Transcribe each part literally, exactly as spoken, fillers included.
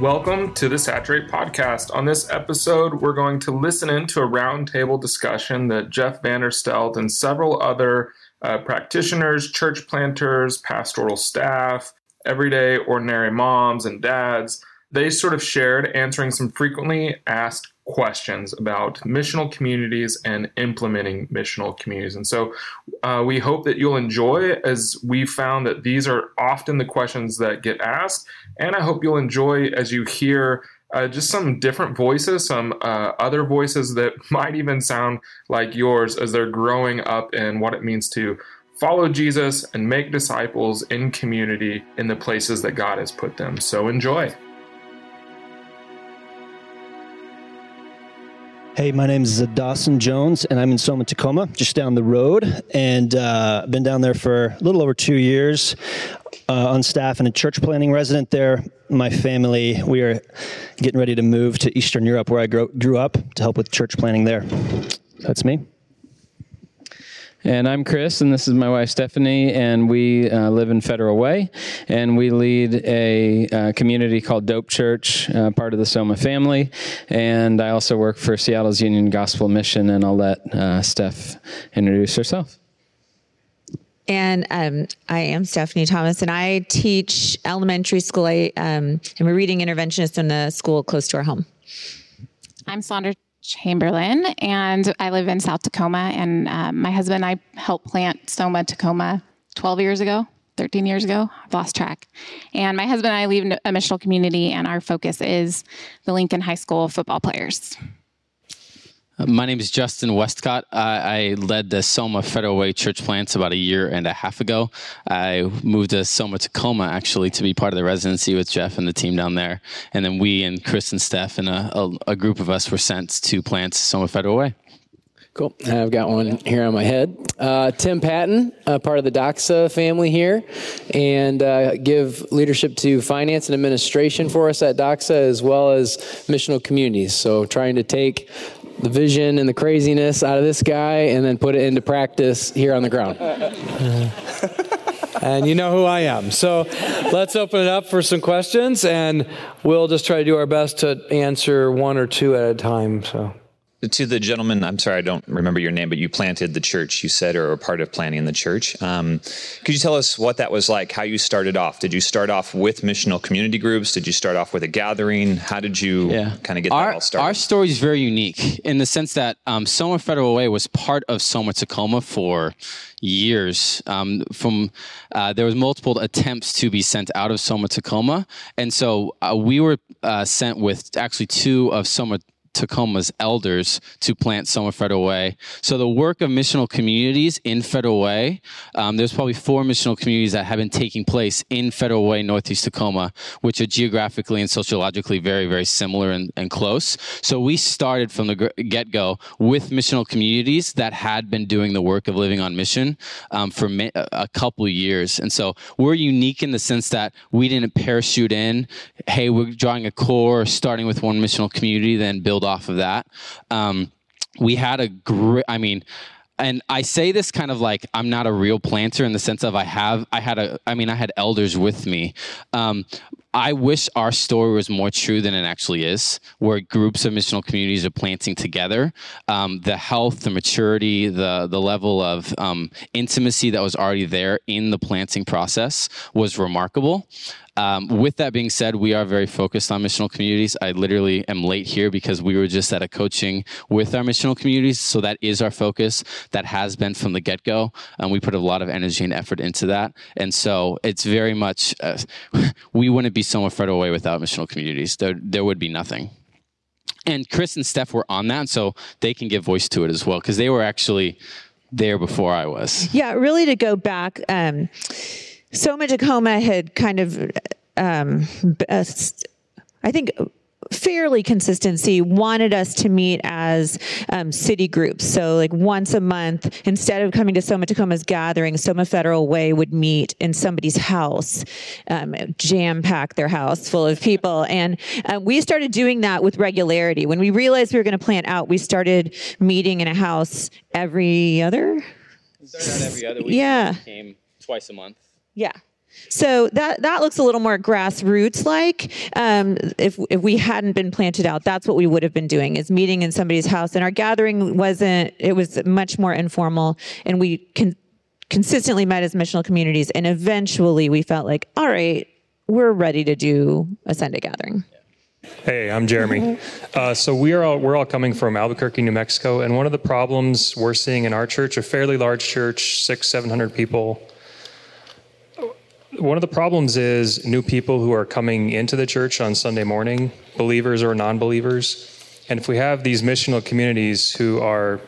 Welcome to the Saturate Podcast. On this episode, we're going to listen in to a roundtable discussion that Jeff Vanderstelt and several other uh, practitioners, church planters, pastoral staff, everyday ordinary moms and dads, they sort of shared answering some frequently asked questions about missional communities and implementing missional communities. And so uh, we hope that you'll enjoy, as we found that these are often the questions that get asked. And I hope you'll enjoy as you hear uh, just some different voices, some uh, other voices that might even sound like yours as they're growing up in what it means to follow Jesus and make disciples in community in the places that God has put them. So enjoy. Hey, my name is Dawson Jones, and I'm in Soma, Tacoma, just down the road, and uh, been down there for a little over two years uh, on staff and a church planning resident there. My family, we are getting ready to move to Eastern Europe, where I grew, grew up, to help with church planning there. That's me. And I'm Chris, and this is my wife, Stephanie, and we uh, live in Federal Way, and we lead a uh, community called Dope Church, uh, part of the Soma family, and I also work for Seattle's Union Gospel Mission, and I'll let uh, Steph introduce herself. And um, I am Stephanie Thomas, and I teach elementary school. I um, am a reading interventionist in a school close to our home. I'm Saundra Chamberlain, and I live in South Tacoma, and uh, my husband and I helped plant Soma Tacoma twelve years ago, thirteen years ago. I've lost track. And my husband and I lead a missional community, and our focus is the Lincoln High School football players. My name is Justin Westcott. Uh, I led the Soma Federal Way church plants about a year and a half ago. I moved to Soma Tacoma, actually, to be part of the residency with Jeff and the team down there. And then we and Chris and Steph and a, a, a group of us were sent to plant Soma Federal Way. Cool. I've got one here on my head. Uh, Tim Patton, uh, part of the DOXA family here, and uh, give leadership to finance and administration for us at DOXA, as well as missional communities. So trying to take the vision and the craziness out of this guy and then put it into practice here on the ground. And you know who I am. So let's open it up for some questions, and we'll just try to do our best to answer one or two at a time. So to the gentleman, I'm sorry, I don't remember your name, but you planted the church, you said, or were part of planting the church. Um, could you tell us what that was like, how you started off? Did you start off with missional community groups? Did you start off with a gathering? How did you yeah. kind of get our, that all started? Our story is very unique in the sense that um, Soma Federal Way was part of Soma Tacoma for years. Um, from uh, there was multiple attempts to be sent out of Soma Tacoma. And so uh, we were uh, sent with actually two of Soma Tacoma's elders to plant Soma Federal Way. So the work of missional communities in Federal Way, um, there's probably four missional communities that have been taking place in Federal Way, Northeast Tacoma, which are geographically and sociologically very, very similar and, and close. So we started from the get-go with missional communities that had been doing the work of living on mission um, for ma- a couple years. And so we're unique in the sense that we didn't parachute in, hey, we're drawing a core, starting with one missional community, then build off of that. Um, we had a great, I mean, and I say this kind of like I'm not a real planter in the sense of I have, I had a, I mean, I had elders with me. Um, I wish our story was more true than it actually is, where groups of missional communities are planting together. Um, the health, the maturity, the the level of um, intimacy that was already there in the planting process was remarkable. Um, with that being said, we are very focused on missional communities. I literally am late here because we were just at a coaching with our missional communities. So that is our focus. That has been from the get-go. And we put a lot of energy and effort into that. And so it's very much, uh, we wouldn't be Soma Federal Way without missional communities. There, there would be nothing. And Chris and Steph were on that. So they can give voice to it as well, because they were actually there before I was. Yeah, really to go back, um, Soma Tacoma had kind of, um, I think fairly consistency, wanted us to meet as um, city groups. So like once a month, instead of coming to Soma Tacoma's gathering, Soma Federal Way would meet in somebody's house, um, jam-pack their house full of people. And uh, we started doing that with regularity. When we realized we were going to plan out, we started meeting in a house every other? We started out every other week. Yeah. We came twice a month. Yeah. So that that looks a little more grassroots-like. Um, if if we hadn't been planted out, that's what we would have been doing, is meeting in somebody's house. And our gathering wasn't, it was much more informal, and we con- consistently met as missional communities. And eventually we felt like, all right, we're ready to do a Sunday gathering. Hey, I'm Jeremy. Uh, so we are all, we're all coming from Albuquerque, New Mexico. And one of the problems we're seeing in our church, a fairly large church, six, seven hundred people, one of the problems is new people who are coming into the church on Sunday morning, believers or non-believers. And if we have these missional communities who are,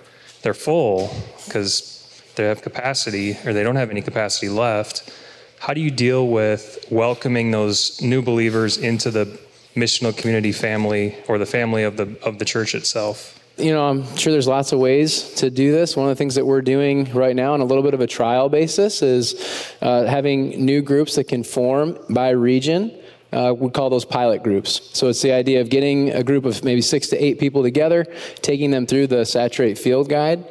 they're full because they have capacity or they don't have any capacity left, how do you deal with welcoming those new believers into the missional community family or the family of the of the church itself? You know, I'm sure there's lots of ways to do this. One of the things that we're doing right now on a little bit of a trial basis is uh, having new groups that can form by region. Uh, we call those pilot groups. So it's the idea of getting a group of maybe six to eight people together, taking them through the Saturate Field Guide,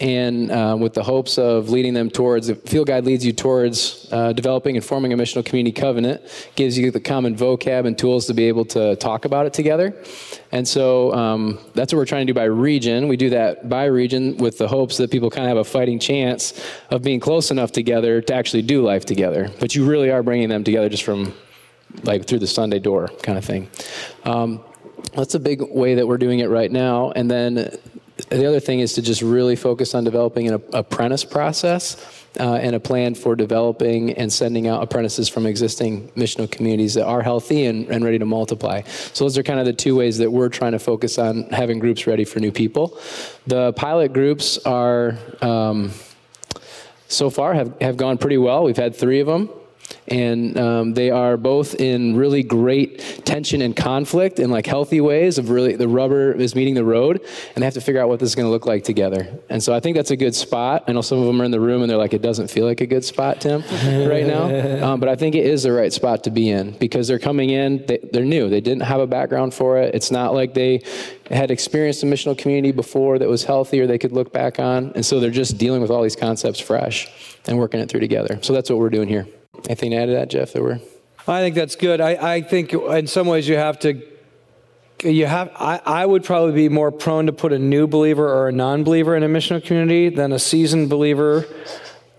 and uh, with the hopes of leading them towards, the field guide leads you towards uh, developing and forming a missional community covenant, gives you the common vocab and tools to be able to talk about it together. And so um, that's what we're trying to do by region. We do that by region with the hopes that people kind of have a fighting chance of being close enough together to actually do life together. But you really are bringing them together just from like through the Sunday door kind of thing. Um, that's a big way that we're doing it right now. And then the other thing is to just really focus on developing an apprentice process uh, and a plan for developing and sending out apprentices from existing missional communities that are healthy and, and ready to multiply. So those are kind of the two ways that we're trying to focus on having groups ready for new people. The pilot groups are, um, so far, have, have gone pretty well. We've had three of them. And um, they are both in really great tension and conflict in like healthy ways of really the rubber is meeting the road, and they have to figure out what this is going to look like together. And so I think that's a good spot. I know some of them are in the room and they're like, it doesn't feel like a good spot, Tim, right now. Um, but I think it is the right spot to be in because they're coming in, they, they're new. They didn't have a background for it. It's not like they had experienced a missional community before that was healthy or they could look back on. And so they're just dealing with all these concepts fresh and working it through together. So that's what we're doing here. Anything to add to that, Jeff? That we're. I think that's good. I, I think in some ways you have to, you have. I, I would probably be more prone to put a new believer or a non-believer in a missional community than a seasoned believer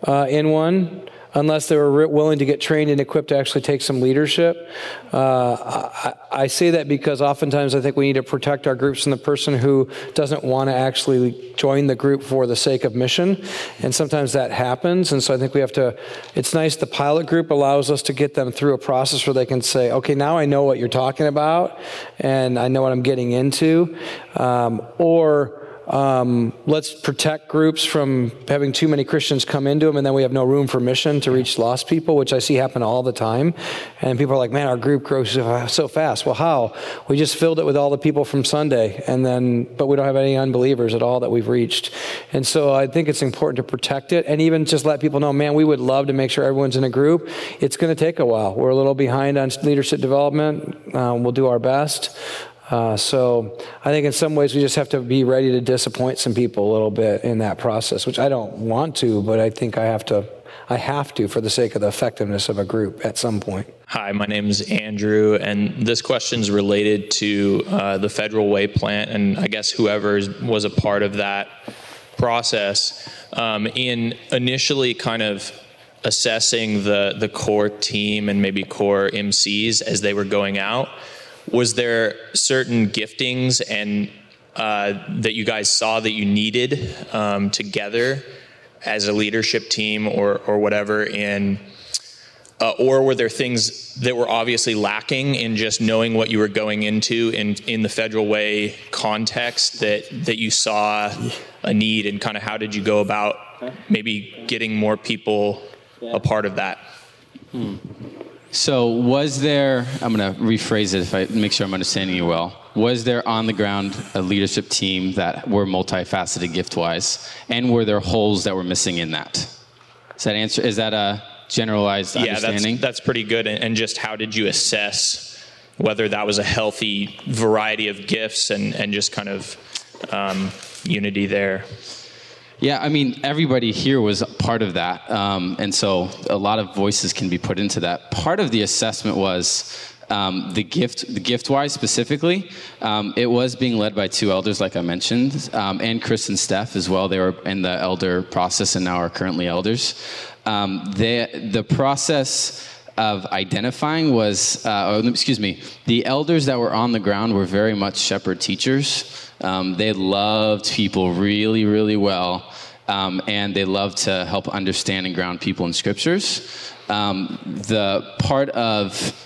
uh, in one, unless they were re- willing to get trained and equipped to actually take some leadership. Uh, I, I say that because oftentimes I think we need to protect our groups from the person who doesn't want to actually join the group for the sake of mission. And sometimes that happens. And so I think we have to, it's nice the pilot group allows us to get them through a process where they can say, okay, now I know what you're talking about and I know what I'm getting into. Um, or... Um, let's protect groups from having too many Christians come into them, and then we have no room for mission to reach lost people, which I see happen all the time. And people are like, man, our group grows so fast. Well, how? We just filled it with all the people from Sunday, and then, but we don't have any unbelievers at all that we've reached. And so I think it's important to protect it and even just let people know, man, we would love to make sure everyone's in a group. It's going to take a while. We're a little behind on leadership development. Um, we'll do our best. Uh, so I think in some ways we just have to be ready to disappoint some people a little bit in that process, which I don't want to, but I think I have to, I have to for the sake of the effectiveness of a group at some point. Hi, my name is Andrew, and this question is related to uh, the Federal Way plant, and I guess whoever was a part of that process um, in initially kind of assessing the the core team and maybe core M Cs as they were going out. Was there certain giftings and uh, that you guys saw that you needed um, together as a leadership team or or whatever? In uh, or were there things that were obviously lacking in just knowing what you were going into in, in the Federal Way context that, that you saw a need, and kind of how did you go about maybe getting more people a part of that? Hmm. So was there, I'm going to rephrase it if I make sure I'm understanding you well. Was there on the ground a leadership team that were multifaceted gift-wise, and were there holes that were missing in that? Is that answer? Is that a generalized yeah, understanding? Yeah, that's, that's pretty good. And just how did you assess whether that was a healthy variety of gifts and, and just kind of um, unity there? Yeah, I mean, everybody here was part of that. Um, and so a lot of voices can be put into that. Part of the assessment was um, the gift, the gift-wise specifically, um, it was being led by two elders, like I mentioned, um, and Chris and Steph as well. They were in the elder process and now are currently elders. Um, they, the process of identifying was, uh, oh, excuse me, the elders that were on the ground were very much shepherd teachers. Um, they loved people really, really well, um, and they loved to help understand and ground people in scriptures. Um, the part of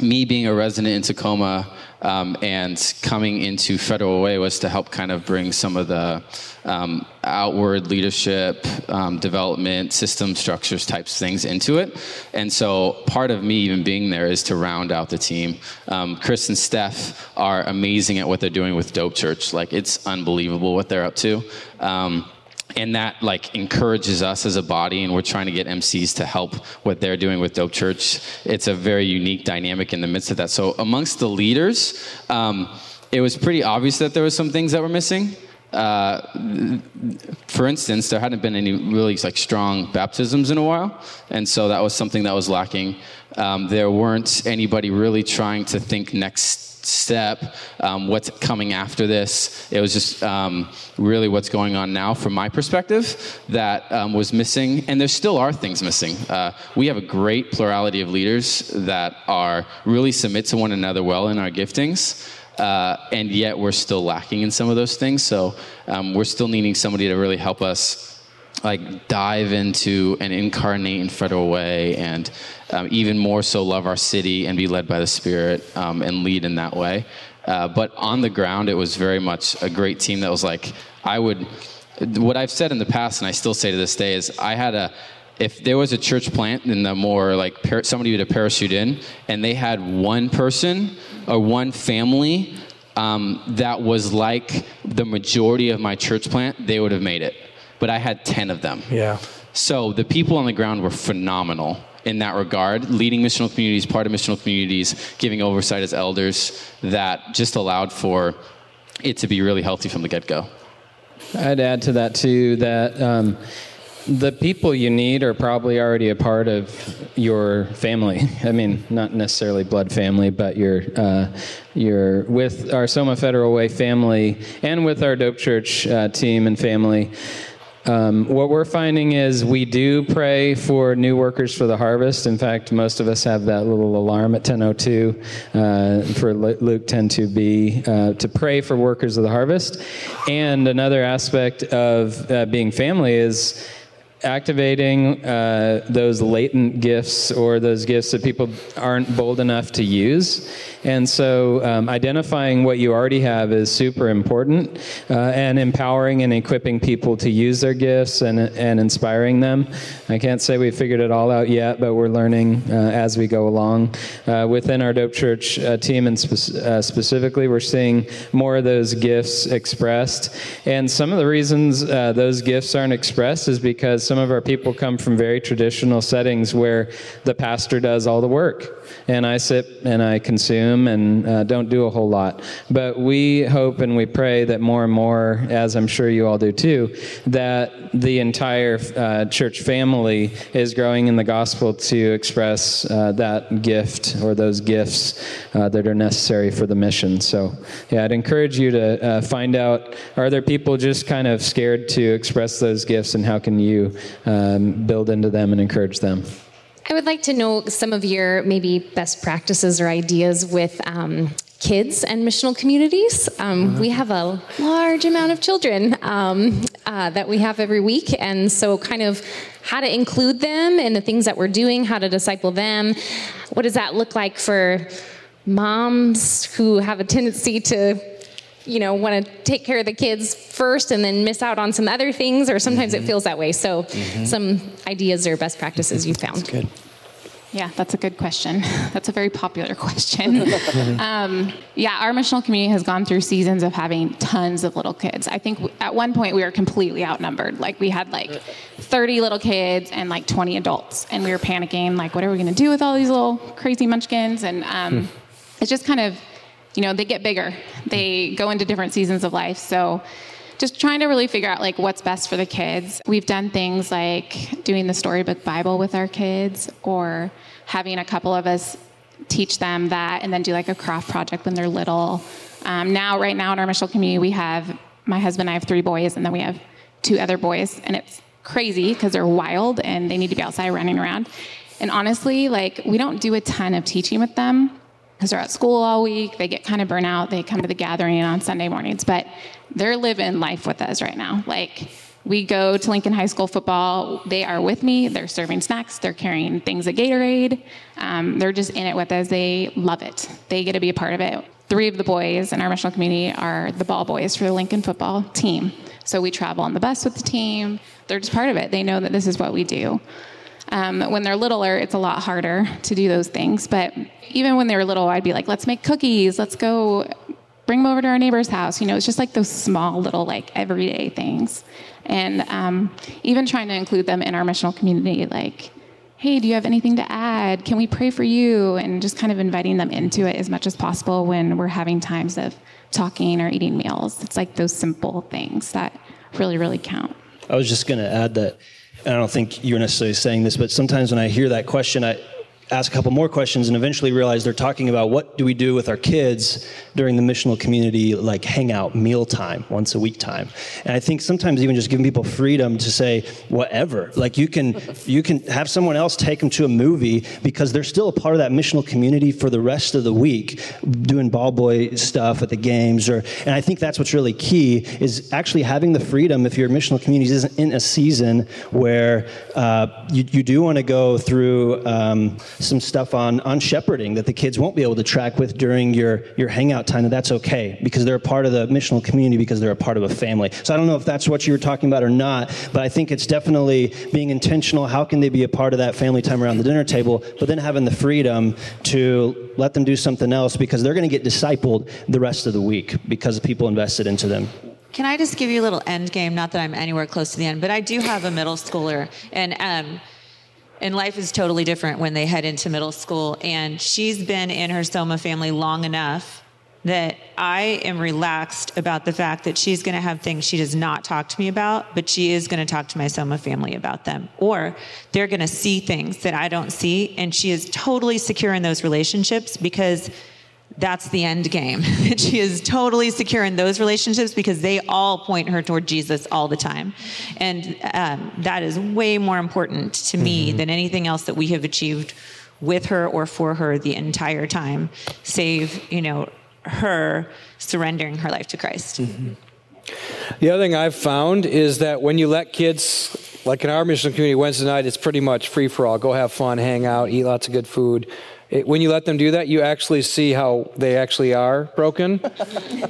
me being a resident in Tacoma um, and coming into Federal Way was to help kind of bring some of the um, outward leadership, um, development, system structures types things into it. And so part of me even being there is to round out the team. Um, Chris and Steph are amazing at what they're doing with Dope Church. Like, it's unbelievable what they're up to. Um, And that, like, encourages us as a body, and we're trying to get M Cs to help what they're doing with Dope Church. It's a very unique dynamic in the midst of that. So amongst the leaders, um, it was pretty obvious that there were some things that were missing. Uh, for instance, there hadn't been any really, like, strong baptisms in a while, and so that was something that was lacking. Um, there weren't anybody really trying to think next step, um, what's coming after this. It was just um, really what's going on now from my perspective that um, was missing, and there still are things missing. Uh, we have a great plurality of leaders that are really submit to one another well in our giftings, uh, and yet we're still lacking in some of those things, so um, we're still needing somebody to really help us like dive into and incarnate in Federal Way, and um, even more so love our city and be led by the Spirit um, and lead in that way. Uh, but on the ground, it was very much a great team that was like, I would, what I've said in the past, and I still say to this day, is I had a, if there was a church plant and the more like par- somebody would have parachute in, and they had one person or one family um, that was like the majority of my church plant, they would have made it. But I had ten of them. Yeah. So the people on the ground were phenomenal in that regard, leading missional communities, part of missional communities, giving oversight as elders, that just allowed for it to be really healthy from the get-go. I'd add to that, too, that um, the people you need are probably already a part of your family. I mean, not necessarily blood family, but your uh, your with our Soma Federal Way family and with our Dope Church uh, team and family. Um, what we're finding is we do pray for new workers for the harvest. In fact, most of us have that little alarm at ten oh two uh, for Luke ten two b uh, to pray for workers of the harvest. And another aspect of uh, being family is activating uh, those latent gifts or those gifts that people aren't bold enough to use. And so um, identifying what you already have is super important, uh, and empowering and equipping people to use their gifts and and inspiring them. I can't say we figured it all out yet, but we're learning uh, as we go along. Uh, within our Dope Church uh, team and spe- uh, specifically, we're seeing more of those gifts expressed. And some of the reasons uh, those gifts aren't expressed is because some of our people come from very traditional settings where the pastor does all the work, and I sit and I consume and uh, don't do a whole lot. But we hope and we pray that more and more, as I'm sure you all do too, that the entire uh, church family is growing in the gospel to express uh, that gift or those gifts uh, that are necessary for the mission. So, yeah, I'd encourage you to uh, find out, are there people just kind of scared to express those gifts, and how can you Um, build into them and encourage them? I would like to know some of your maybe best practices or ideas with um, kids and missional communities. Um, uh-huh. We have a large amount of children um, uh, that we have every week, and so kind of how to include them in the things that we're doing, how to disciple them. What does that look like for moms who have a tendency to you know, want to take care of the kids first and then miss out on some other things, or sometimes mm-hmm. it feels that way. So mm-hmm. some ideas or best practices you found. That's good. Yeah, that's a good question. That's a very popular question. um, yeah, our missional community has gone through seasons of having tons of little kids. I think w- at one point we were completely outnumbered. Like we had like thirty little kids and like twenty adults, and we were panicking. Like, what are we going to do with all these little crazy munchkins? And um, hmm. it's just kind of, you know, they get bigger. They go into different seasons of life. So just trying to really figure out like what's best for the kids. We've done things like doing the storybook Bible with our kids, or having a couple of us teach them that and then do like a craft project when they're little. Um, now, right now in our missional community, we have, my husband and I have three boys, and then we have two other boys, and it's crazy because they're wild and they need to be outside running around. And honestly, like we don't do a ton of teaching with them, because they're at school all week, they get kind of burnt out, they come to the gathering on Sunday mornings, but they're living life with us right now. Like, we go to Lincoln High School football, they are with me, they're serving snacks, they're carrying things at Gatorade, um, they're just in it with us, they love it. They get to be a part of it. Three of the boys in our missional community are the ball boys for the Lincoln football team. So we travel on the bus with the team, they're just part of it, they know that this is what we do. Um, when they're littler, it's a lot harder to do those things. But even when they were little, I'd be like, let's make cookies. Let's go bring them over to our neighbor's house. You know, it's just like those small little like everyday things. And um, even trying to include them in our missional community, like, hey, do you have anything to add? Can we pray for you? And just kind of inviting them into it as much as possible when we're having times of talking or eating meals. It's like those simple things that really, really count. I was just going to add that. And I don't think you're necessarily saying this, but sometimes when I hear that question, I ask a couple more questions and eventually realize they're talking about what do we do with our kids during the missional community, like hangout meal time, once a week time. And I think sometimes even just giving people freedom to say whatever, like you can you can have someone else take them to a movie because they're still a part of that missional community for the rest of the week, doing ball boy stuff at the games. Or and I think that's what's really key is actually having the freedom if your missional community isn't in a season where uh, you, you do want to go through um, some stuff on, on shepherding that the kids won't be able to track with during your, your hangout time, that that's okay because they're a part of the missional community because they're a part of a family. So I don't know if that's what you were talking about or not, but I think it's definitely being intentional. How can they be a part of that family time around the dinner table, but then having the freedom to let them do something else because they're going to get discipled the rest of the week because people invested into them. Can I just give you a little end game? Not that I'm anywhere close to the end, but I do have a middle schooler, and um, And life is totally different when they head into middle school. And she's been in her Soma family long enough that I am relaxed about the fact that she's going to have things she does not talk to me about, but she is going to talk to my Soma family about them. Or they're going to see things that I don't see. And she is totally secure in those relationships because that's the end game. She is totally secure in those relationships because they all point her toward Jesus all the time. And um, that is way more important to me mm-hmm. than anything else that we have achieved with her or for her the entire time, save, you know, her surrendering her life to Christ. Mm-hmm. The other thing I've found is that when you let kids, like in our missional community Wednesday night, it's pretty much free for all. Go have fun, hang out, eat lots of good food. It, when you let them do that, you actually see how they actually are broken.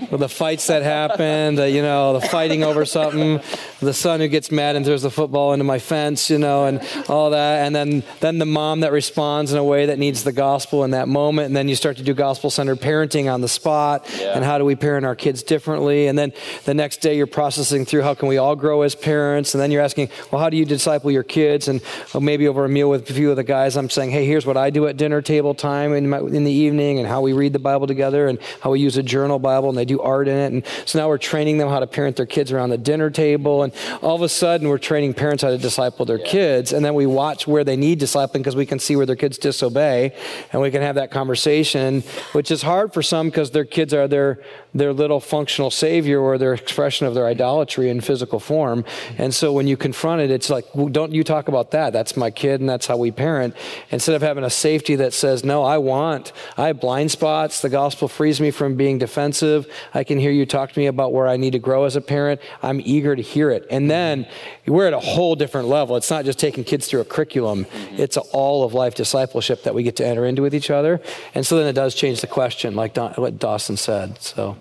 Well, the fights that happen, the, you know, the fighting over something, the son who gets mad and throws the football into my fence, you know, and all that. And then, then the mom that responds in a way that needs the gospel in that moment. And then you start to do gospel-centered parenting on the spot. Yeah. And how do we parent our kids differently? And then the next day you're processing through how can we all grow as parents? And then you're asking, well, how do you disciple your kids? And oh, maybe over a meal with a few of the guys, I'm saying, hey, here's what I do at dinner table time in, my, in the evening, and how we read the Bible together, and how we use a journal Bible, and they do art in it. And so now we're training them how to parent their kids around the dinner table, and all of a sudden we're training parents how to disciple their yeah. kids. And then we watch where they need discipling because we can see where their kids disobey, and we can have that conversation, which is hard for some because their kids are their their little functional savior or their expression of their idolatry in physical form. And so when you confront it, it's like, well, don't you talk about that? That's my kid, and that's how we parent. Instead of having a safety that says, no, I want, I have blind spots. The gospel frees me from being defensive. I can hear you talk to me about where I need to grow as a parent. I'm eager to hear it. And then we're at a whole different level. It's not just taking kids through a curriculum. It's an all of life discipleship that we get to enter into with each other. And so then it does change the question, like Don, what Dawson said. So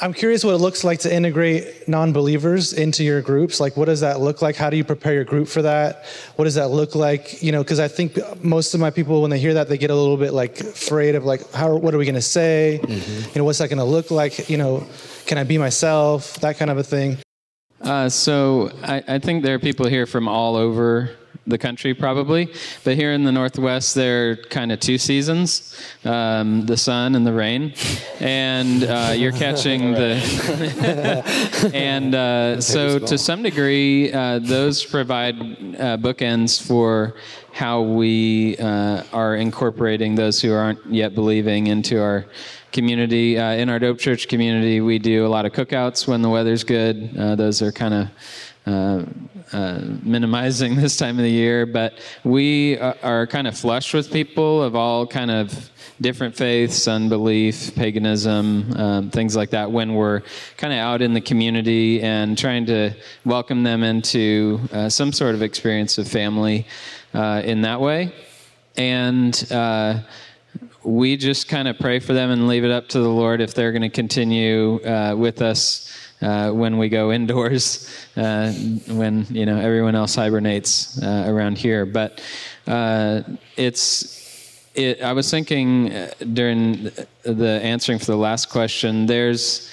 I'm curious what it looks like to integrate non-believers into your groups. Like, what does that look like? How do you prepare your group for that? What does that look like? You know, because I think most of my people, when they hear that, they get a little bit like afraid of like, how, what are we going to say? Mm-hmm. You know, what's that going to look like? You know, can I be myself? That kind of a thing. Uh, so I, I think there are people here from all over the country probably, but here in the Northwest there are kind of two seasons, um, the sun and the rain, and uh, you're catching the and uh, so to some degree uh, those provide uh, bookends for how we uh, are incorporating those who aren't yet believing into our community. Uh, in our Dope Church community we do a lot of cookouts when the weather's good. Uh, those are kind of Uh, uh, minimizing this time of the year, but we are, are kind of flush with people of all kind of different faiths, unbelief, paganism, um, things like that when we're kind of out in the community and trying to welcome them into uh, some sort of experience of family uh, in that way. And uh, we just kind of pray for them and leave it up to the Lord if they're going to continue uh, with us Uh, when we go indoors, uh, when, you know, everyone else hibernates uh, around here. But uh, it's, it, I was thinking during the answering for the last question, there's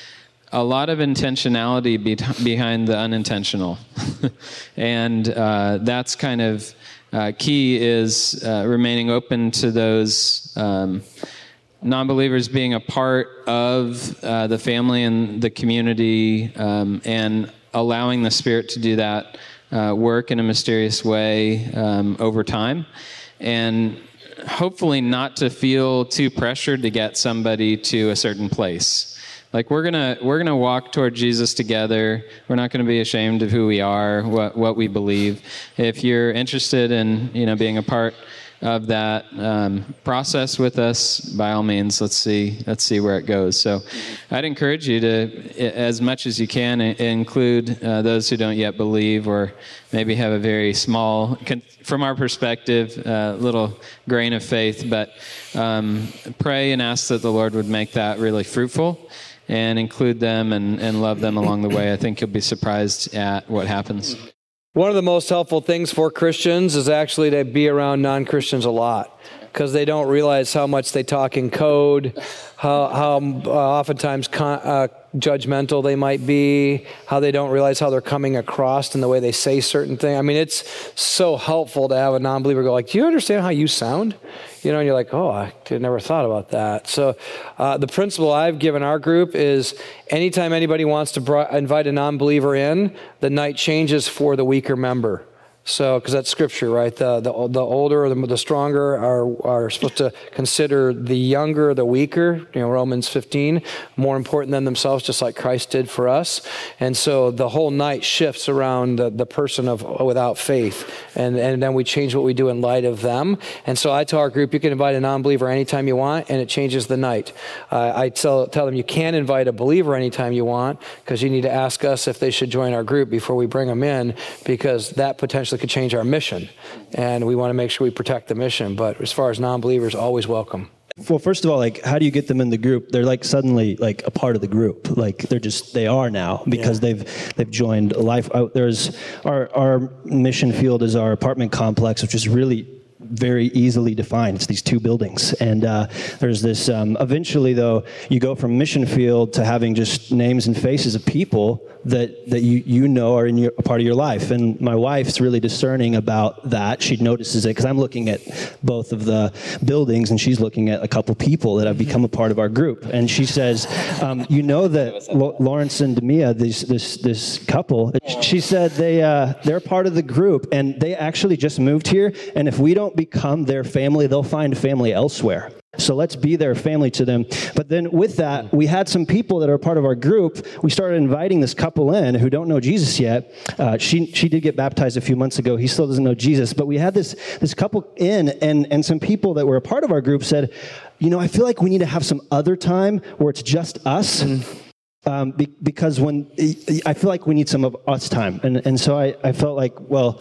a lot of intentionality be- behind the unintentional. And uh, that's kind of uh, key is uh, remaining open to those um non-believers being a part of uh, the family and the community, um, and allowing the Spirit to do that uh, work in a mysterious way um, over time, and hopefully not to feel too pressured to get somebody to a certain place. Like we're gonna we're gonna walk toward Jesus together. We're not gonna be ashamed of who we are, what what we believe. If you're interested in you know being a part of that um, process with us, by all means, let's see let's see where it goes. So I'd encourage you to, as much as you can, include uh, those who don't yet believe, or maybe have a very small, from our perspective, uh, little grain of faith, but um, pray and ask that the Lord would make that really fruitful and include them and, and love them along the way. I think you'll be surprised at what happens. One of the most helpful things for Christians is actually to be around non-Christians a lot, because they don't realize how much they talk in code, how, how uh, oftentimes con- uh, judgmental they might be, how they don't realize how they're coming across in the way they say certain things. I mean, it's so helpful to have a non-believer go like, do you understand how you sound? You know, and you're like, oh, I never thought about that. So uh, the principle I've given our group is anytime anybody wants to br- invite a non-believer in, the night changes for the weaker member. So, because that's scripture, right? The the, the older or the, the stronger are, are supposed to consider the younger, the weaker, you know, Romans fifteen, more important than themselves, just like Christ did for us. And so the whole night shifts around the, the person of without faith. And, and then we change what we do in light of them. And so I tell our group, you can invite a non-believer anytime you want, and it changes the night. Uh, I tell, tell them you can invite a believer anytime you want, because you need to ask us if they should join our group before we bring them in, because that potentially could change our mission, and we want to make sure we protect the mission. But as far as non-believers, always welcome. Well, first of all, like, how do you get them in the group? They're like suddenly like a part of the group. Like they're just, they are now, because yeah. they've they've joined a life. Uh, there's our our mission field is our apartment complex, which is really very easily defined. It's these two buildings, and uh, there's this. Um, eventually, though, you go from mission field to having just names and faces of people that that you you know are in your, a part of your life. And my wife's really discerning about that. She notices it because I'm looking at both of the buildings, and she's looking at a couple people that have become a part of our group. And she says, um, "You know that L- Lawrence and Demia, this this this couple." She said they uh, they're part of the group, and they actually just moved here. And if we don't become their family, they'll find family elsewhere. So let's be their family to them. But then with that, we had some people that are part of our group. We started inviting this couple in who don't know Jesus yet. Uh, she she did get baptized a few months ago. He still doesn't know Jesus. But we had this this couple in, and and some people that were a part of our group said, you know, I feel like we need to have some other time where it's just us. Mm-hmm. Um, be, because when I feel like we need some of us time, and and so I, I felt like, well,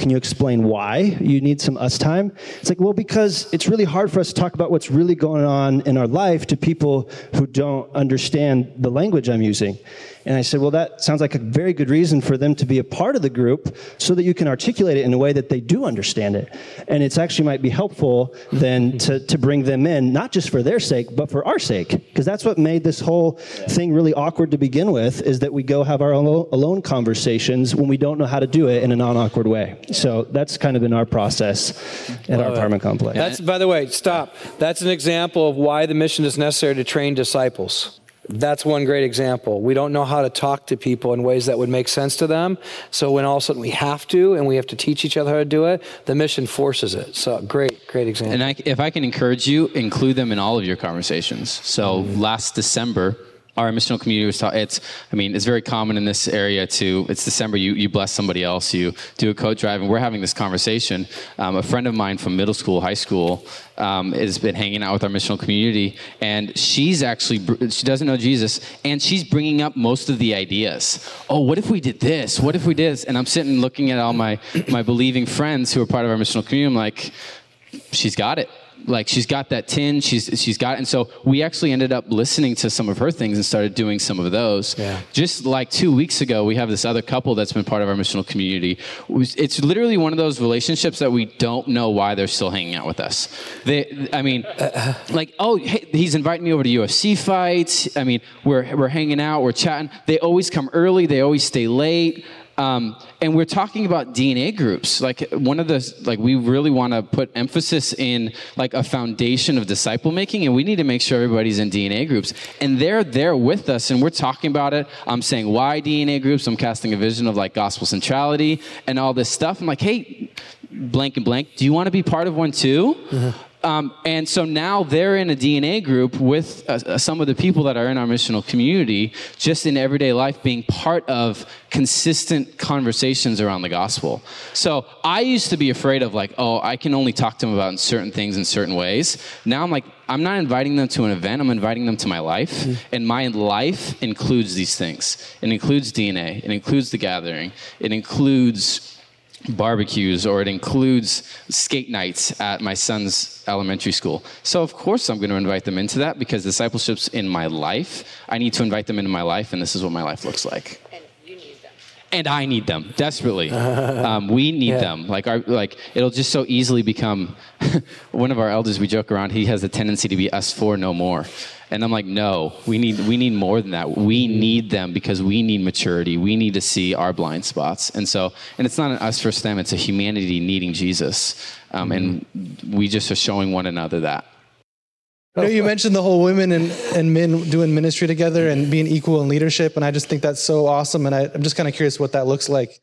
can you explain why you need some us time? It's like, well, because it's really hard for us to talk about what's really going on in our life to people who don't understand the language I'm using. And I said, well, that sounds like a very good reason for them to be a part of the group so that you can articulate it in a way that they do understand it. And it's actually might be helpful then to, to bring them in, not just for their sake, but for our sake. Because that's what made this whole thing really awkward to begin with, is that we go have our own alone conversations when we don't know how to do it in a non-awkward way. So that's kind of been our process at Love our it. apartment complex. That's, by the way, stop. That's an example of why the mission is necessary to train disciples. That's one great example. We don't know how to talk to people in ways that would make sense to them. So when all of a sudden we have to, and we have to teach each other how to do it, the mission forces it. So great, great example. And I, if I can encourage you, include them in all of your conversations. So mm-hmm. last December, our missional community was taught, it's, I mean, it's very common in this area to, it's December, you, you bless somebody else, you do a coat drive, and we're having this conversation. Um, a friend of mine from middle school, high school, um, has been hanging out with our missional community, and she's actually, she doesn't know Jesus, and she's bringing up most of the ideas. Oh, what if we did this? What if we did this? And I'm sitting looking at all my, my believing friends who are part of our missional community, I'm like, she's got it. Like, she's got that tin, she's she's got it. And so we actually ended up listening to some of her things and started doing some of those. Yeah. Just like two weeks ago, we have this other couple that's been part of our missional community. It's literally one of those relationships that we don't know why they're still hanging out with us. They, I mean, like, oh, hey, he's inviting me over to U F C fights. I mean, we're we're hanging out, we're chatting. They always come early, they always stay late. Um, and we're talking about D N A groups. Like, one of the, like, we really want to put emphasis in, like, a foundation of disciple making, and we need to make sure everybody's in D N A groups. And they're there with us, and we're talking about it. I'm saying why D N A groups. I'm casting a vision of, like, gospel centrality and all this stuff. I'm like, hey, blank and blank, do you want to be part of one too? Mm-hmm. Um, and so now they're in a D N A group with uh, some of the people that are in our missional community, just in everyday life, being part of consistent conversations around the gospel. So I used to be afraid of, like, oh, I can only talk to them about certain things in certain ways. Now I'm like, I'm not inviting them to an event. I'm inviting them to my life. Mm-hmm. And my life includes these things. It includes D N A. It includes the gathering. It includes barbecues, or it includes skate nights at my son's elementary school. So of course I'm going to invite them into that, because discipleship's in my life. I need to invite them into my life, and this is what my life looks like. And you need them. And I need them desperately. um, we need yeah. them. Like our, like it'll just so easily become. One of our elders, we joke around, he has a tendency to be us for no more. And I'm like, no, we need we need more than that. We need them, because we need maturity. We need to see our blind spots. And so, and it's not an us versus them. It's a humanity needing Jesus. Um, and we just are showing one another that. You know, you mentioned the whole women and, and men doing ministry together and being equal in leadership. And I just think that's so awesome. And I, I'm just kind of curious what that looks like.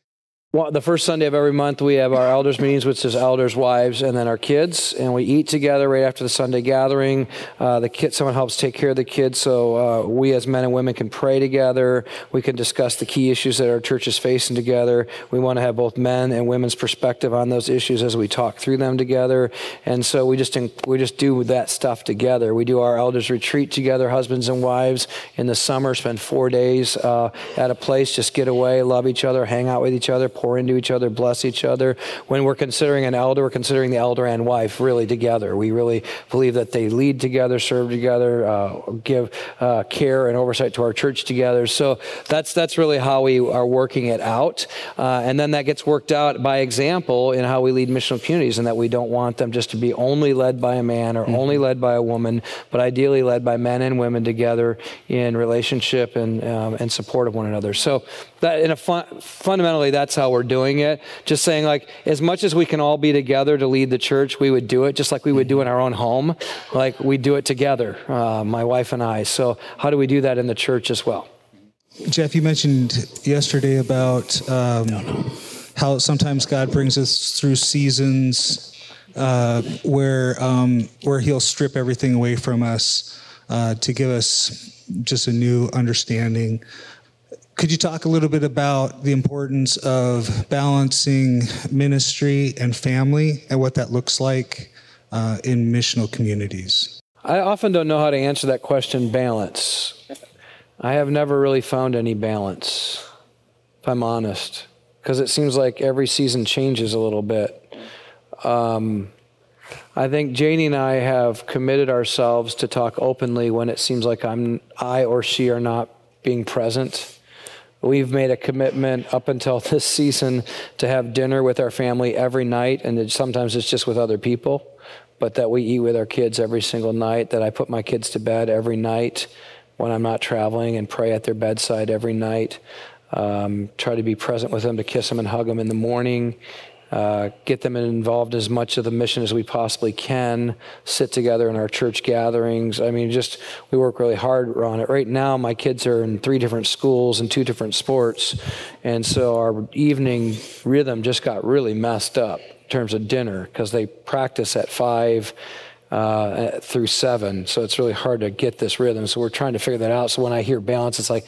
Well, the first Sunday of every month, we have our elders meetings, which is elders, wives, and then our kids. And we eat together right after the Sunday gathering. Uh, the kid, someone helps take care of the kids, so uh, we as men and women can pray together. We can discuss the key issues that our church is facing together. We want to have both men and women's perspective on those issues as we talk through them together. And so we just we just do that stuff together. We do our elders retreat together, husbands and wives, in the summer. Spend four days uh, at a place, just get away, love each other, hang out with each other, pour into each other, bless each other. When we're considering an elder, we're considering the elder and wife really together. We really believe that they lead together, serve together, uh, give uh, care and oversight to our church together. So that's that's really how we are working it out. Uh, and then that gets worked out by example in how we lead missional communities, and that we don't want them just to be only led by a man or mm-hmm. only led by a woman, but ideally led by men and women together in relationship and, um, and support of one another. So that in a fun, fundamentally, that's how we're doing it. Just saying, like, as much as we can all be together to lead the church, we would do it just like we would do in our own home. Like, we do it together, uh, my wife and I. So how do we do that in the church as well? Jeff, you mentioned yesterday about um, no, no. how sometimes God brings us through seasons uh, where um, where he'll strip everything away from us uh, to give us just a new understanding. Could you talk a little bit about the importance of balancing ministry and family and what that looks like uh, in missional communities? I often don't know how to answer that question, balance. I have never really found any balance, if I'm honest. because it seems like every season changes a little bit. Um, I think Janie and I have committed ourselves to talk openly when it seems like I'm, I or she are not being present. We've made a commitment up until this season to have dinner with our family every night, and it, sometimes it's just with other people, but that we eat with our kids every single night, that I put my kids to bed every night when I'm not traveling and pray at their bedside every night, um, try to be present with them, to kiss them and hug them in the morning, uh, get them involved as much of the mission as we possibly can, sit together in our church gatherings. I mean, just, we work really hard on it. Right now, my kids are in three different schools and two different sports, and so our evening rhythm just got really messed up in terms of dinner, because they practice at five uh through seven, so it's really hard to get this rhythm. So we're trying to figure that out. So when I hear balance, it's like,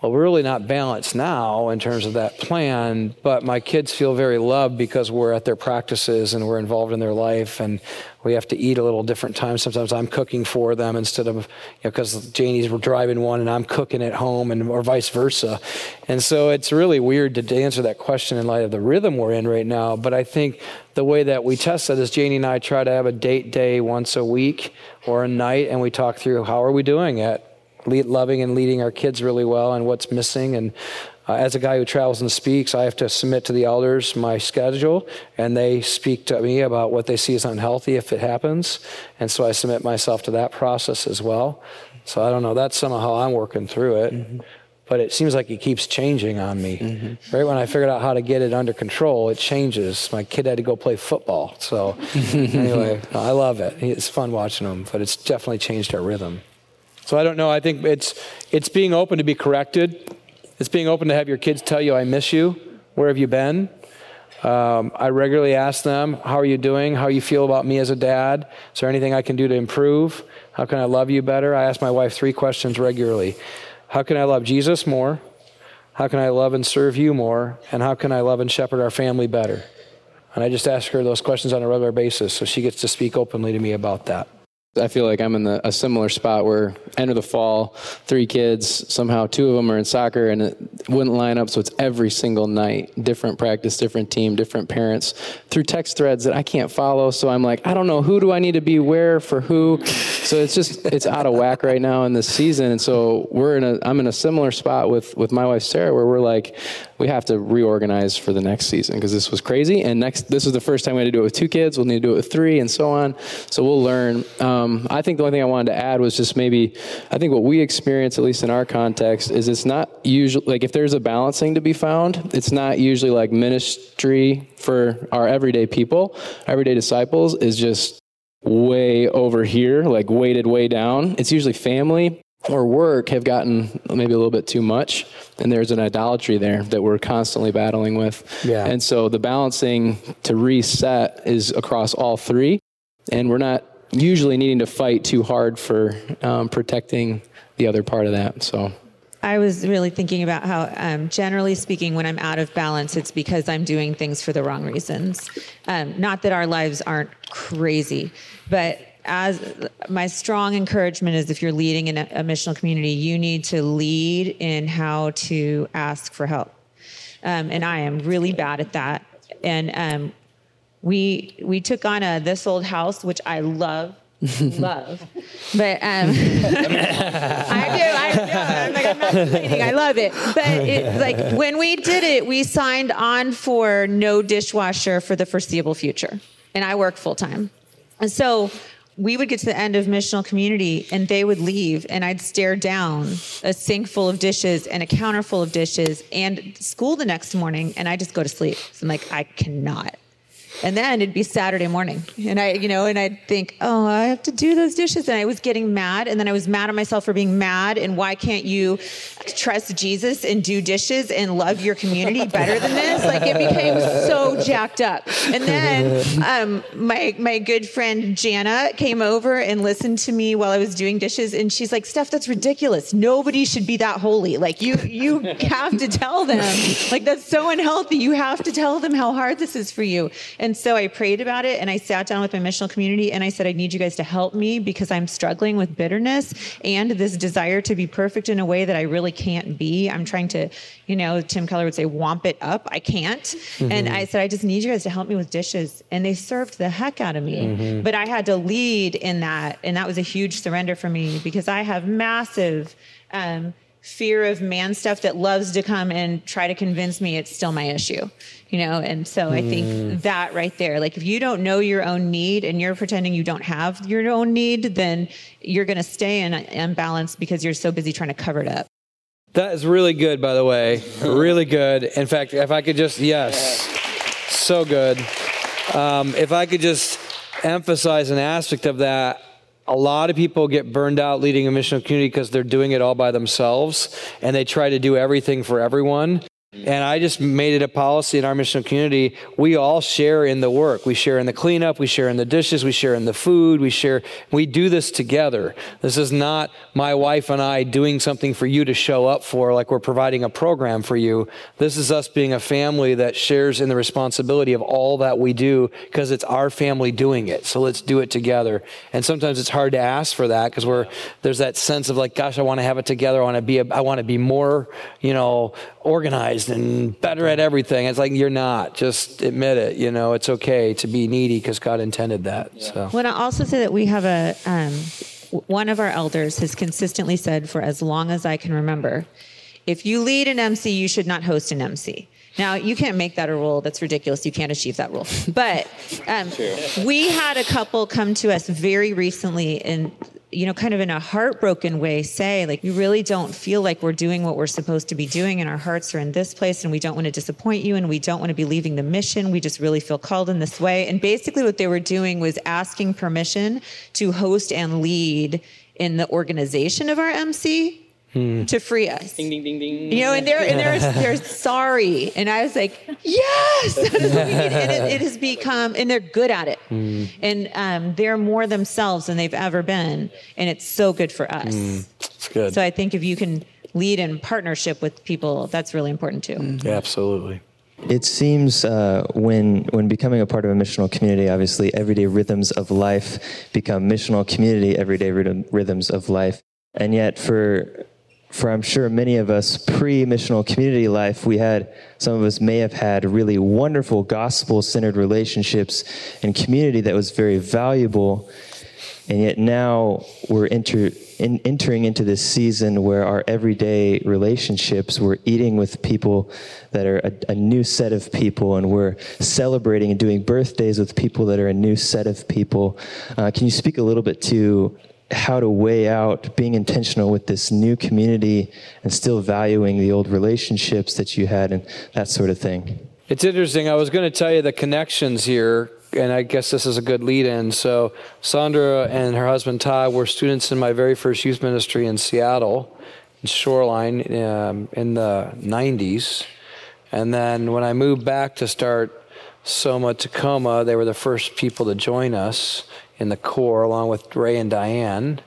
well, we're really not balanced now in terms of that plan, but my kids feel very loved because we're at their practices and we're involved in their life, and we have to eat a little different time. Sometimes I'm cooking for them instead of, you know, because Janie's driving one and I'm cooking at home, and or vice versa. And so it's really weird to, to answer that question in light of the rhythm we're in right now. But I think the way that we test that is Janie and I try to have a date day once a week or a night, and we talk through how are we doing it, loving and leading our kids really well, and what's missing. And uh, as a guy who travels and speaks, I have to submit to the elders my schedule, and they speak to me about what they see as unhealthy if it happens. And so I submit myself to that process as well. So I don't know, that's somehow how I'm working through it. Mm-hmm. But it seems like it keeps changing on me. Mm-hmm. Right when I figured out how to get it under control, it changes. My kid had to go play football. So anyway, I love it. It's fun watching them, but it's definitely changed our rhythm. So I don't know. I think it's it's being open to be corrected. It's being open to have your kids tell you, I miss you. Where have you been? Um, I regularly ask them, how are you doing? How you feel about me as a dad? Is there anything I can do to improve? How can I love you better? I ask my wife three questions regularly. How can I love Jesus more? How can I love and serve you more? And how can I love and shepherd our family better? And I just ask her those questions on a regular basis, so she gets to speak openly to me about that. I feel like I'm in the, a similar spot where enter the fall, three kids, somehow two of them are in soccer, and it wouldn't line up, so it's every single night, different practice, different team, different parents, through text threads that I can't follow, so I'm like, I don't know, who do I need to be where for who? So it's just, it's out of whack right now in this season, and so we're in a, I'm in a similar spot with, with my wife, Sarah, where we're like, we have to reorganize for the next season, because this was crazy, and next, this is the first time we had to do it with two kids, we'll need to do it with three, and so on, so we'll learn. Um, I think the only thing I wanted to add was just maybe, I think what we experience, at least in our context, is it's not usually, like if there's a balancing to be found, it's not usually like ministry for our everyday people, everyday disciples is just way over here, like weighted way down. It's usually family or work have gotten maybe a little bit too much, and there's an idolatry there that we're constantly battling with. Yeah. And so the balancing to reset is across all three, and we're not usually needing to fight too hard for um, protecting the other part of that. So I was really thinking about how, um, generally speaking, when I'm out of balance, it's because I'm doing things for the wrong reasons. Um, not that our lives aren't crazy, but as my strong encouragement is, if you're leading in a, a missional community, you need to lead in how to ask for help. Um, and I am really bad at that. And um, we we took on a This Old House, which I love, love. But um, I do, I do. I'm like, I'm not complaining. I love it. But it's like when we did it, we signed on for no dishwasher for the foreseeable future. And I work full time. And so we would get to the end of missional community and they would leave, and I'd stare down a sink full of dishes and a counter full of dishes and school the next morning, and I just go to sleep. So I'm like, I cannot. And then it'd be Saturday morning, and I, you know, and I'd think, oh, I have to do those dishes. And I was getting mad, and then I was mad at myself for being mad. And why can't you trust Jesus and do dishes and love your community better than this? Like, it became so jacked up. And then um, my my good friend Jana came over and listened to me while I was doing dishes, and she's like, Steph, that's ridiculous. Nobody should be that holy. Like, you you have to tell them. Like, that's so unhealthy. You have to tell them how hard this is for you. And And so I prayed about it and I sat down with my missional community and I said, I need you guys to help me because I'm struggling with bitterness and this desire to be perfect in a way that I really can't be. I'm trying to, you know, Tim Keller would say, womp it up. I can't. Mm-hmm. And I said, I just need you guys to help me with dishes. And they served the heck out of me. Mm-hmm. But I had to lead in that. And that was a huge surrender for me because I have massive um, fear of man stuff that loves to come and try to convince me it's still my issue, you know? And so I think mm. that right there, like if you don't know your own need and you're pretending you don't have your own need, then you're going to stay in imbalance because you're so busy trying to cover it up. That is really good, by the way, really good. In fact, if I could just, yes, so good. Um, if I could just emphasize an aspect of that, a lot of people get burned out leading a missional community because they're doing it all by themselves and they try to do everything for everyone. And I just made it a policy in our missional community. We all share in the work. We share in the cleanup. We share in the dishes. We share in the food. We share, we do this together. This is not my wife and I doing something for you to show up for, like we're providing a program for you. This is us being a family that shares in the responsibility of all that we do because it's our family doing it. So let's do it together. And sometimes it's hard to ask for that because we're, there's that sense of like, gosh, I want to have it together. I want to be, a, I want to be more, you know, organized and better at everything. It's like, you're not. Just admit it. You know, it's okay to be needy because God intended that. Yeah. So. Well, I also say that we have a, um, one of our elders has consistently said for as long as I can remember, if you lead an M C, you should not host an M C. Now, you can't make that a rule. That's ridiculous. You can't achieve that rule. But um, we had a couple come to us very recently and, you know, kind of in a heartbroken way say, like, you really don't feel like we're doing what we're supposed to be doing and our hearts are in this place and we don't want to disappoint you and we don't want to be leaving the mission. We just really feel called in this way. And basically what they were doing was asking permission to host and lead in the organization of our M C. Hmm. To free us, ding, ding, ding, ding. You know, and they're and they're they're sorry, and I was like, yes, that is what we need. And it, it has become, and they're good at it, hmm. and um, they're more themselves than they've ever been, and it's so good for us. Hmm. It's good. So I think if you can lead in partnership with people, that's really important too. Mm-hmm. Yeah, absolutely. It seems uh, when when becoming a part of a missional community, obviously everyday rhythms of life become missional community everyday rhythm, rhythms of life, and yet for For I'm sure many of us pre-missional community life, we had, some of us may have had really wonderful gospel-centered relationships and community that was very valuable. And yet now we're enter, in, entering into this season where our everyday relationships, we're eating with people that are a, a new set of people, and we're celebrating and doing birthdays with people that are a new set of people. Uh, can you speak a little bit to how to weigh out being intentional with this new community and still valuing the old relationships that you had and that sort of thing? It's interesting. I was going to tell you the connections here, and I guess this is a good lead-in. So Sandra and her husband Todd were students in my very first youth ministry in Seattle, in Shoreline, um, in the nineties. And then when I moved back to start Soma Tacoma, they were the first people to join us in the core, along with Ray and Diane.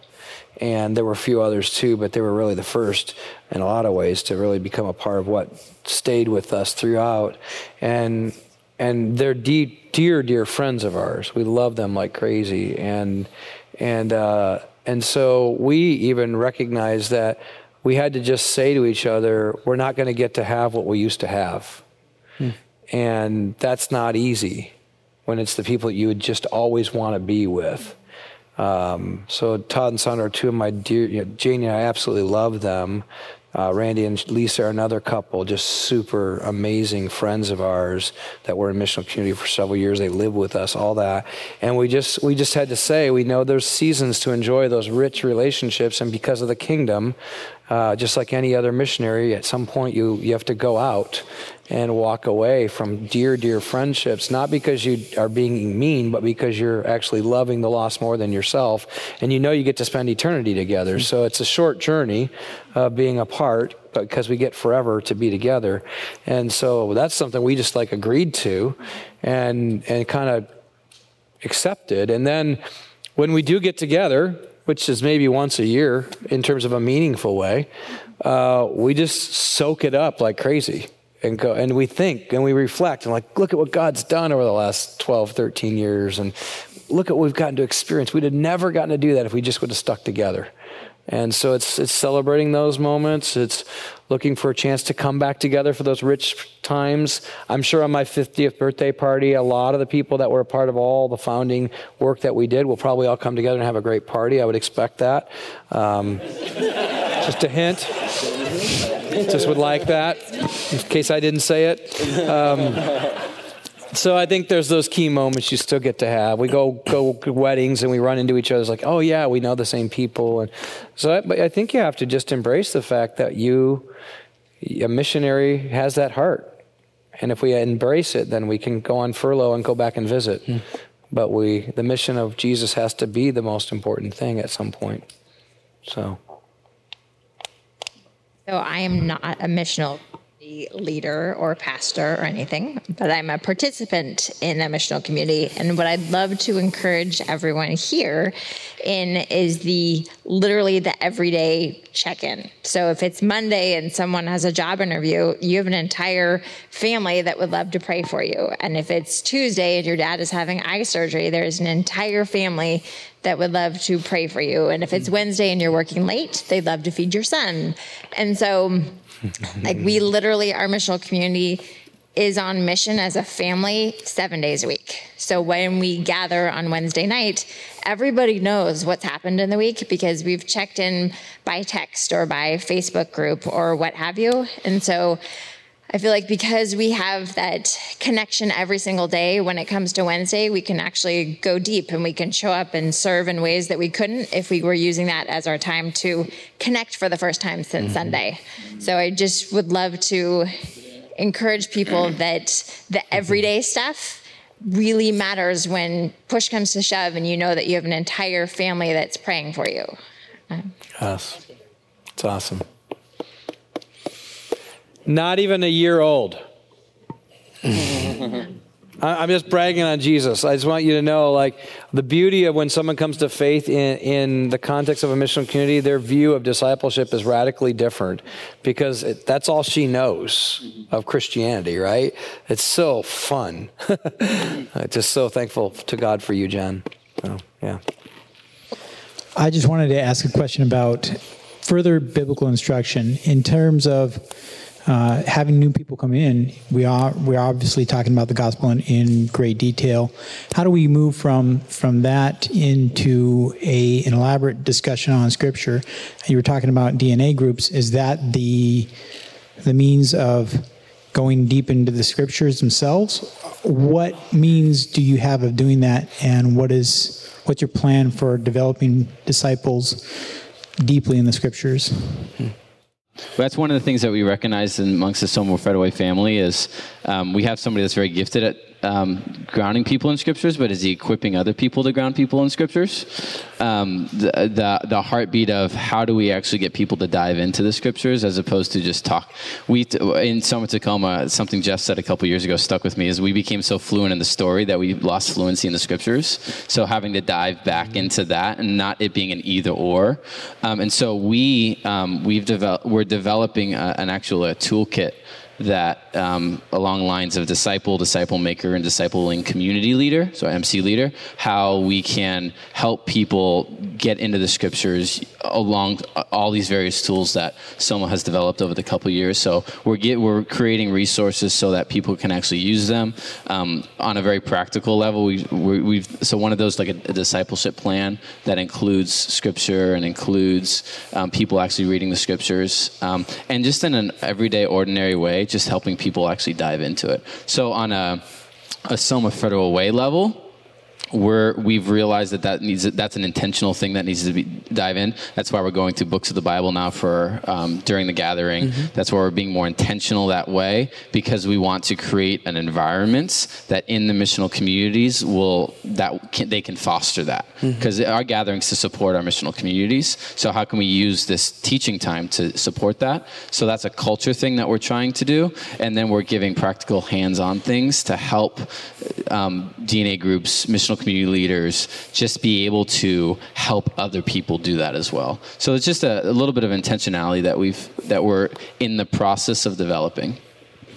And there were a few others too, but they were really the first in a lot of ways to really become a part of what stayed with us throughout. And and they're de- dear, dear friends of ours. We love them like crazy. And and uh, and so we even recognize that we had to just say to each other, we're not going to get to have what we used to have. Hmm. And that's not easy when it's the people that you would just always want to be with. Um, so Todd and Sandra are two of my dear, you know, Janie and I absolutely love them. Uh, Randy and Lisa are another couple, just super amazing friends of ours that were in missional community for several years. They live with us, all that. And we just we just had to say, we know there's seasons to enjoy those rich relationships, and because of the kingdom, uh, just like any other missionary, at some point you, you have to go out and walk away from dear, dear friendships, not because you are being mean, but because you're actually loving the lost more than yourself. And you know you get to spend eternity together. So it's a short journey of uh, being apart, but because we get forever to be together. And so that's something we just like agreed to and and kind of accepted. And then when we do get together, which is maybe once a year in terms of a meaningful way, uh, we just soak it up like crazy. and go, and we think and we reflect and like, look at what God's done over the last twelve, thirteen years. And look at what we've gotten to experience. We'd have never gotten to do that if we just would have stuck together. And so it's it's celebrating those moments. It's looking for a chance to come back together for those rich times. I'm sure on my fiftieth birthday party, a lot of the people that were a part of all the founding work that we did will probably all come together and have a great party. I would expect that. Um, just a hint. Just would like that, in case I didn't say it. Um, So I think there's those key moments you still get to have. We go go to weddings and we run into each other. It's like, oh yeah, we know the same people. And so I, but I think you have to just embrace the fact that you, a missionary has that heart. And if we embrace it, then we can go on furlough and go back and visit. Mm. But we, the mission of Jesus has to be the most important thing at some point. So. So I am not a missional leader or pastor or anything, but I'm a participant in a missional community. And what I'd love to encourage everyone here in is the literally the everyday check-in. So if it's Monday and someone has a job interview, you have an entire family that would love to pray for you. And if it's Tuesday and your dad is having eye surgery, there's an entire family that would love to pray for you. And if it's Wednesday and you're working late, they'd love to feed your son. And so like we literally, our missional community is on mission as a family seven days a week. So when we gather on Wednesday night, everybody knows what's happened in the week because we've checked in by text or by Facebook group or what have you. And so I feel like because we have that connection every single day, when it comes to Wednesday, we can actually go deep and we can show up and serve in ways that we couldn't if we were using that as our time to connect for the first time since mm-hmm. Sunday. So I just would love to encourage people that the everyday stuff really matters when push comes to shove and you know that you have an entire family that's praying for you. Yes, it's awesome. Not even a year old. I'm just bragging on Jesus. I just want you to know, like, the beauty of when someone comes to faith in, in the context of a missional community, their view of discipleship is radically different because it, that's all she knows of Christianity, right? It's so fun. I'm just so thankful to God for you, John. So, yeah. I just wanted to ask a question about further biblical instruction in terms of Uh, having new people come in. We are we're obviously talking about the gospel in, in great detail. How do we move from from that into a an elaborate discussion on Scripture? You were talking about D N A groups. Is that the the means of going deep into the Scriptures themselves? What means do you have of doing that, and what is what's your plan for developing disciples deeply in the Scriptures? Mm-hmm. That's one of the things that we recognize amongst the Soma Federal Way family is um, we have somebody that's very gifted at um, grounding people in Scriptures, but is he equipping other people to ground people in Scriptures? Um, the, the the heartbeat of how do we actually get people to dive into the Scriptures as opposed to just talk. We in Soma Tacoma, something Jeff said a couple years ago stuck with me, is we became so fluent in the story that we lost fluency in the Scriptures. So having to dive back into that and not it being an either or. Um, and so we, um, we've developed, we're developing a, an actual a toolkit that um, along lines of disciple, disciple maker, and discipling community leader, so M C leader, how we can help people get into the Scriptures along all these various tools that Soma has developed over the couple years. So we're get, we're creating resources so that people can actually use them um, on a very practical level. We, we, we've so one of those like a, a discipleship plan that includes Scripture and includes um, people actually reading the Scriptures, um, and just in an everyday, ordinary way. Just helping people actually dive into it. So on a, a Soma Federal Way level, we're, we've realized that, that needs that's an intentional thing that needs to be dive in. That's why we're going through books of the Bible now for um, during the gathering. Mm-hmm. That's why we're being more intentional that way, because we want to create an environment that in the missional communities will that can, they can foster that, because mm-hmm. our gatherings to support our missional communities. So how can we use this teaching time to support that? So that's a culture thing that we're trying to do, and then we're giving practical hands-on things to help um, D N A groups, missional community leaders just be able to help other people do that as well. So it's just a, a little bit of intentionality that we've that we're in the process of developing.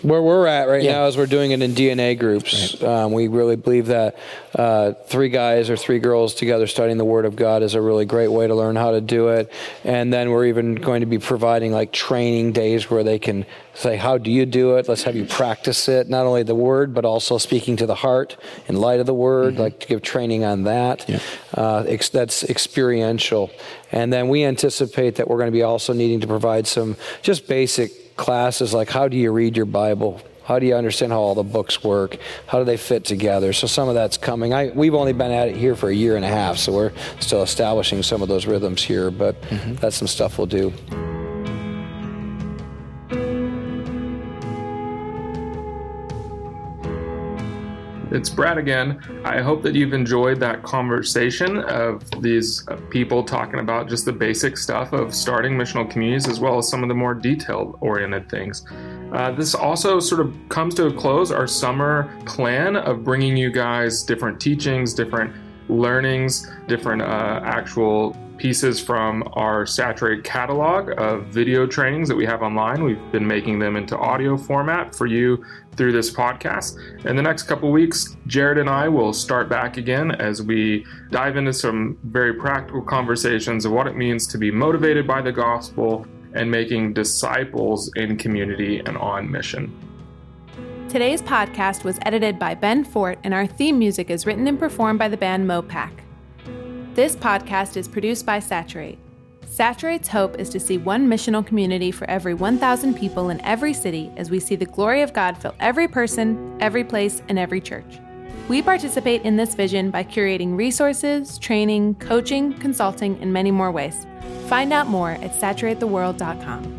Where we're at right yeah. now is we're doing it in D N A groups. Right. Um, we really believe that uh, three guys or three girls together studying the Word of God is a really great way to learn how to do it. And then we're even going to be providing like training days where they can say, how do you do it? Let's have you practice it. Not only the Word, but also speaking to the heart in light of the Word, mm-hmm. like to give training on that. Yeah. Uh, ex- that's experiential. And then we anticipate that we're going to be also needing to provide some just basic classes like how do you read your Bible? How do you understand how all the books work? How do they fit together? So some of that's coming. I, we've only been at it here for a year and a half, so we're still establishing some of those rhythms here, but mm-hmm. that's some stuff we'll do. It's Brad again. I hope that you've enjoyed that conversation of these people talking about just the basic stuff of starting missional communities as well as some of the more detail-oriented things. Uh, this also sort of comes to a close our summer plan of bringing you guys different teachings, different learnings, different uh, actual pieces from our Saturate catalog of video trainings that we have online. We've been making them into audio format for you through this podcast. In the next couple weeks, Jared and I will start back again as we dive into some very practical conversations of what it means to be motivated by the gospel and making disciples in community and on mission. Today's podcast was edited by Ben Fort, and our theme music is written and performed by the band Mopac. This podcast is produced by Saturate. Saturate's hope is to see one missional community for every one thousand people in every city as we see the glory of God fill every person, every place, and every church. We participate in this vision by curating resources, training, coaching, consulting, and many more ways. Find out more at saturate the world dot com.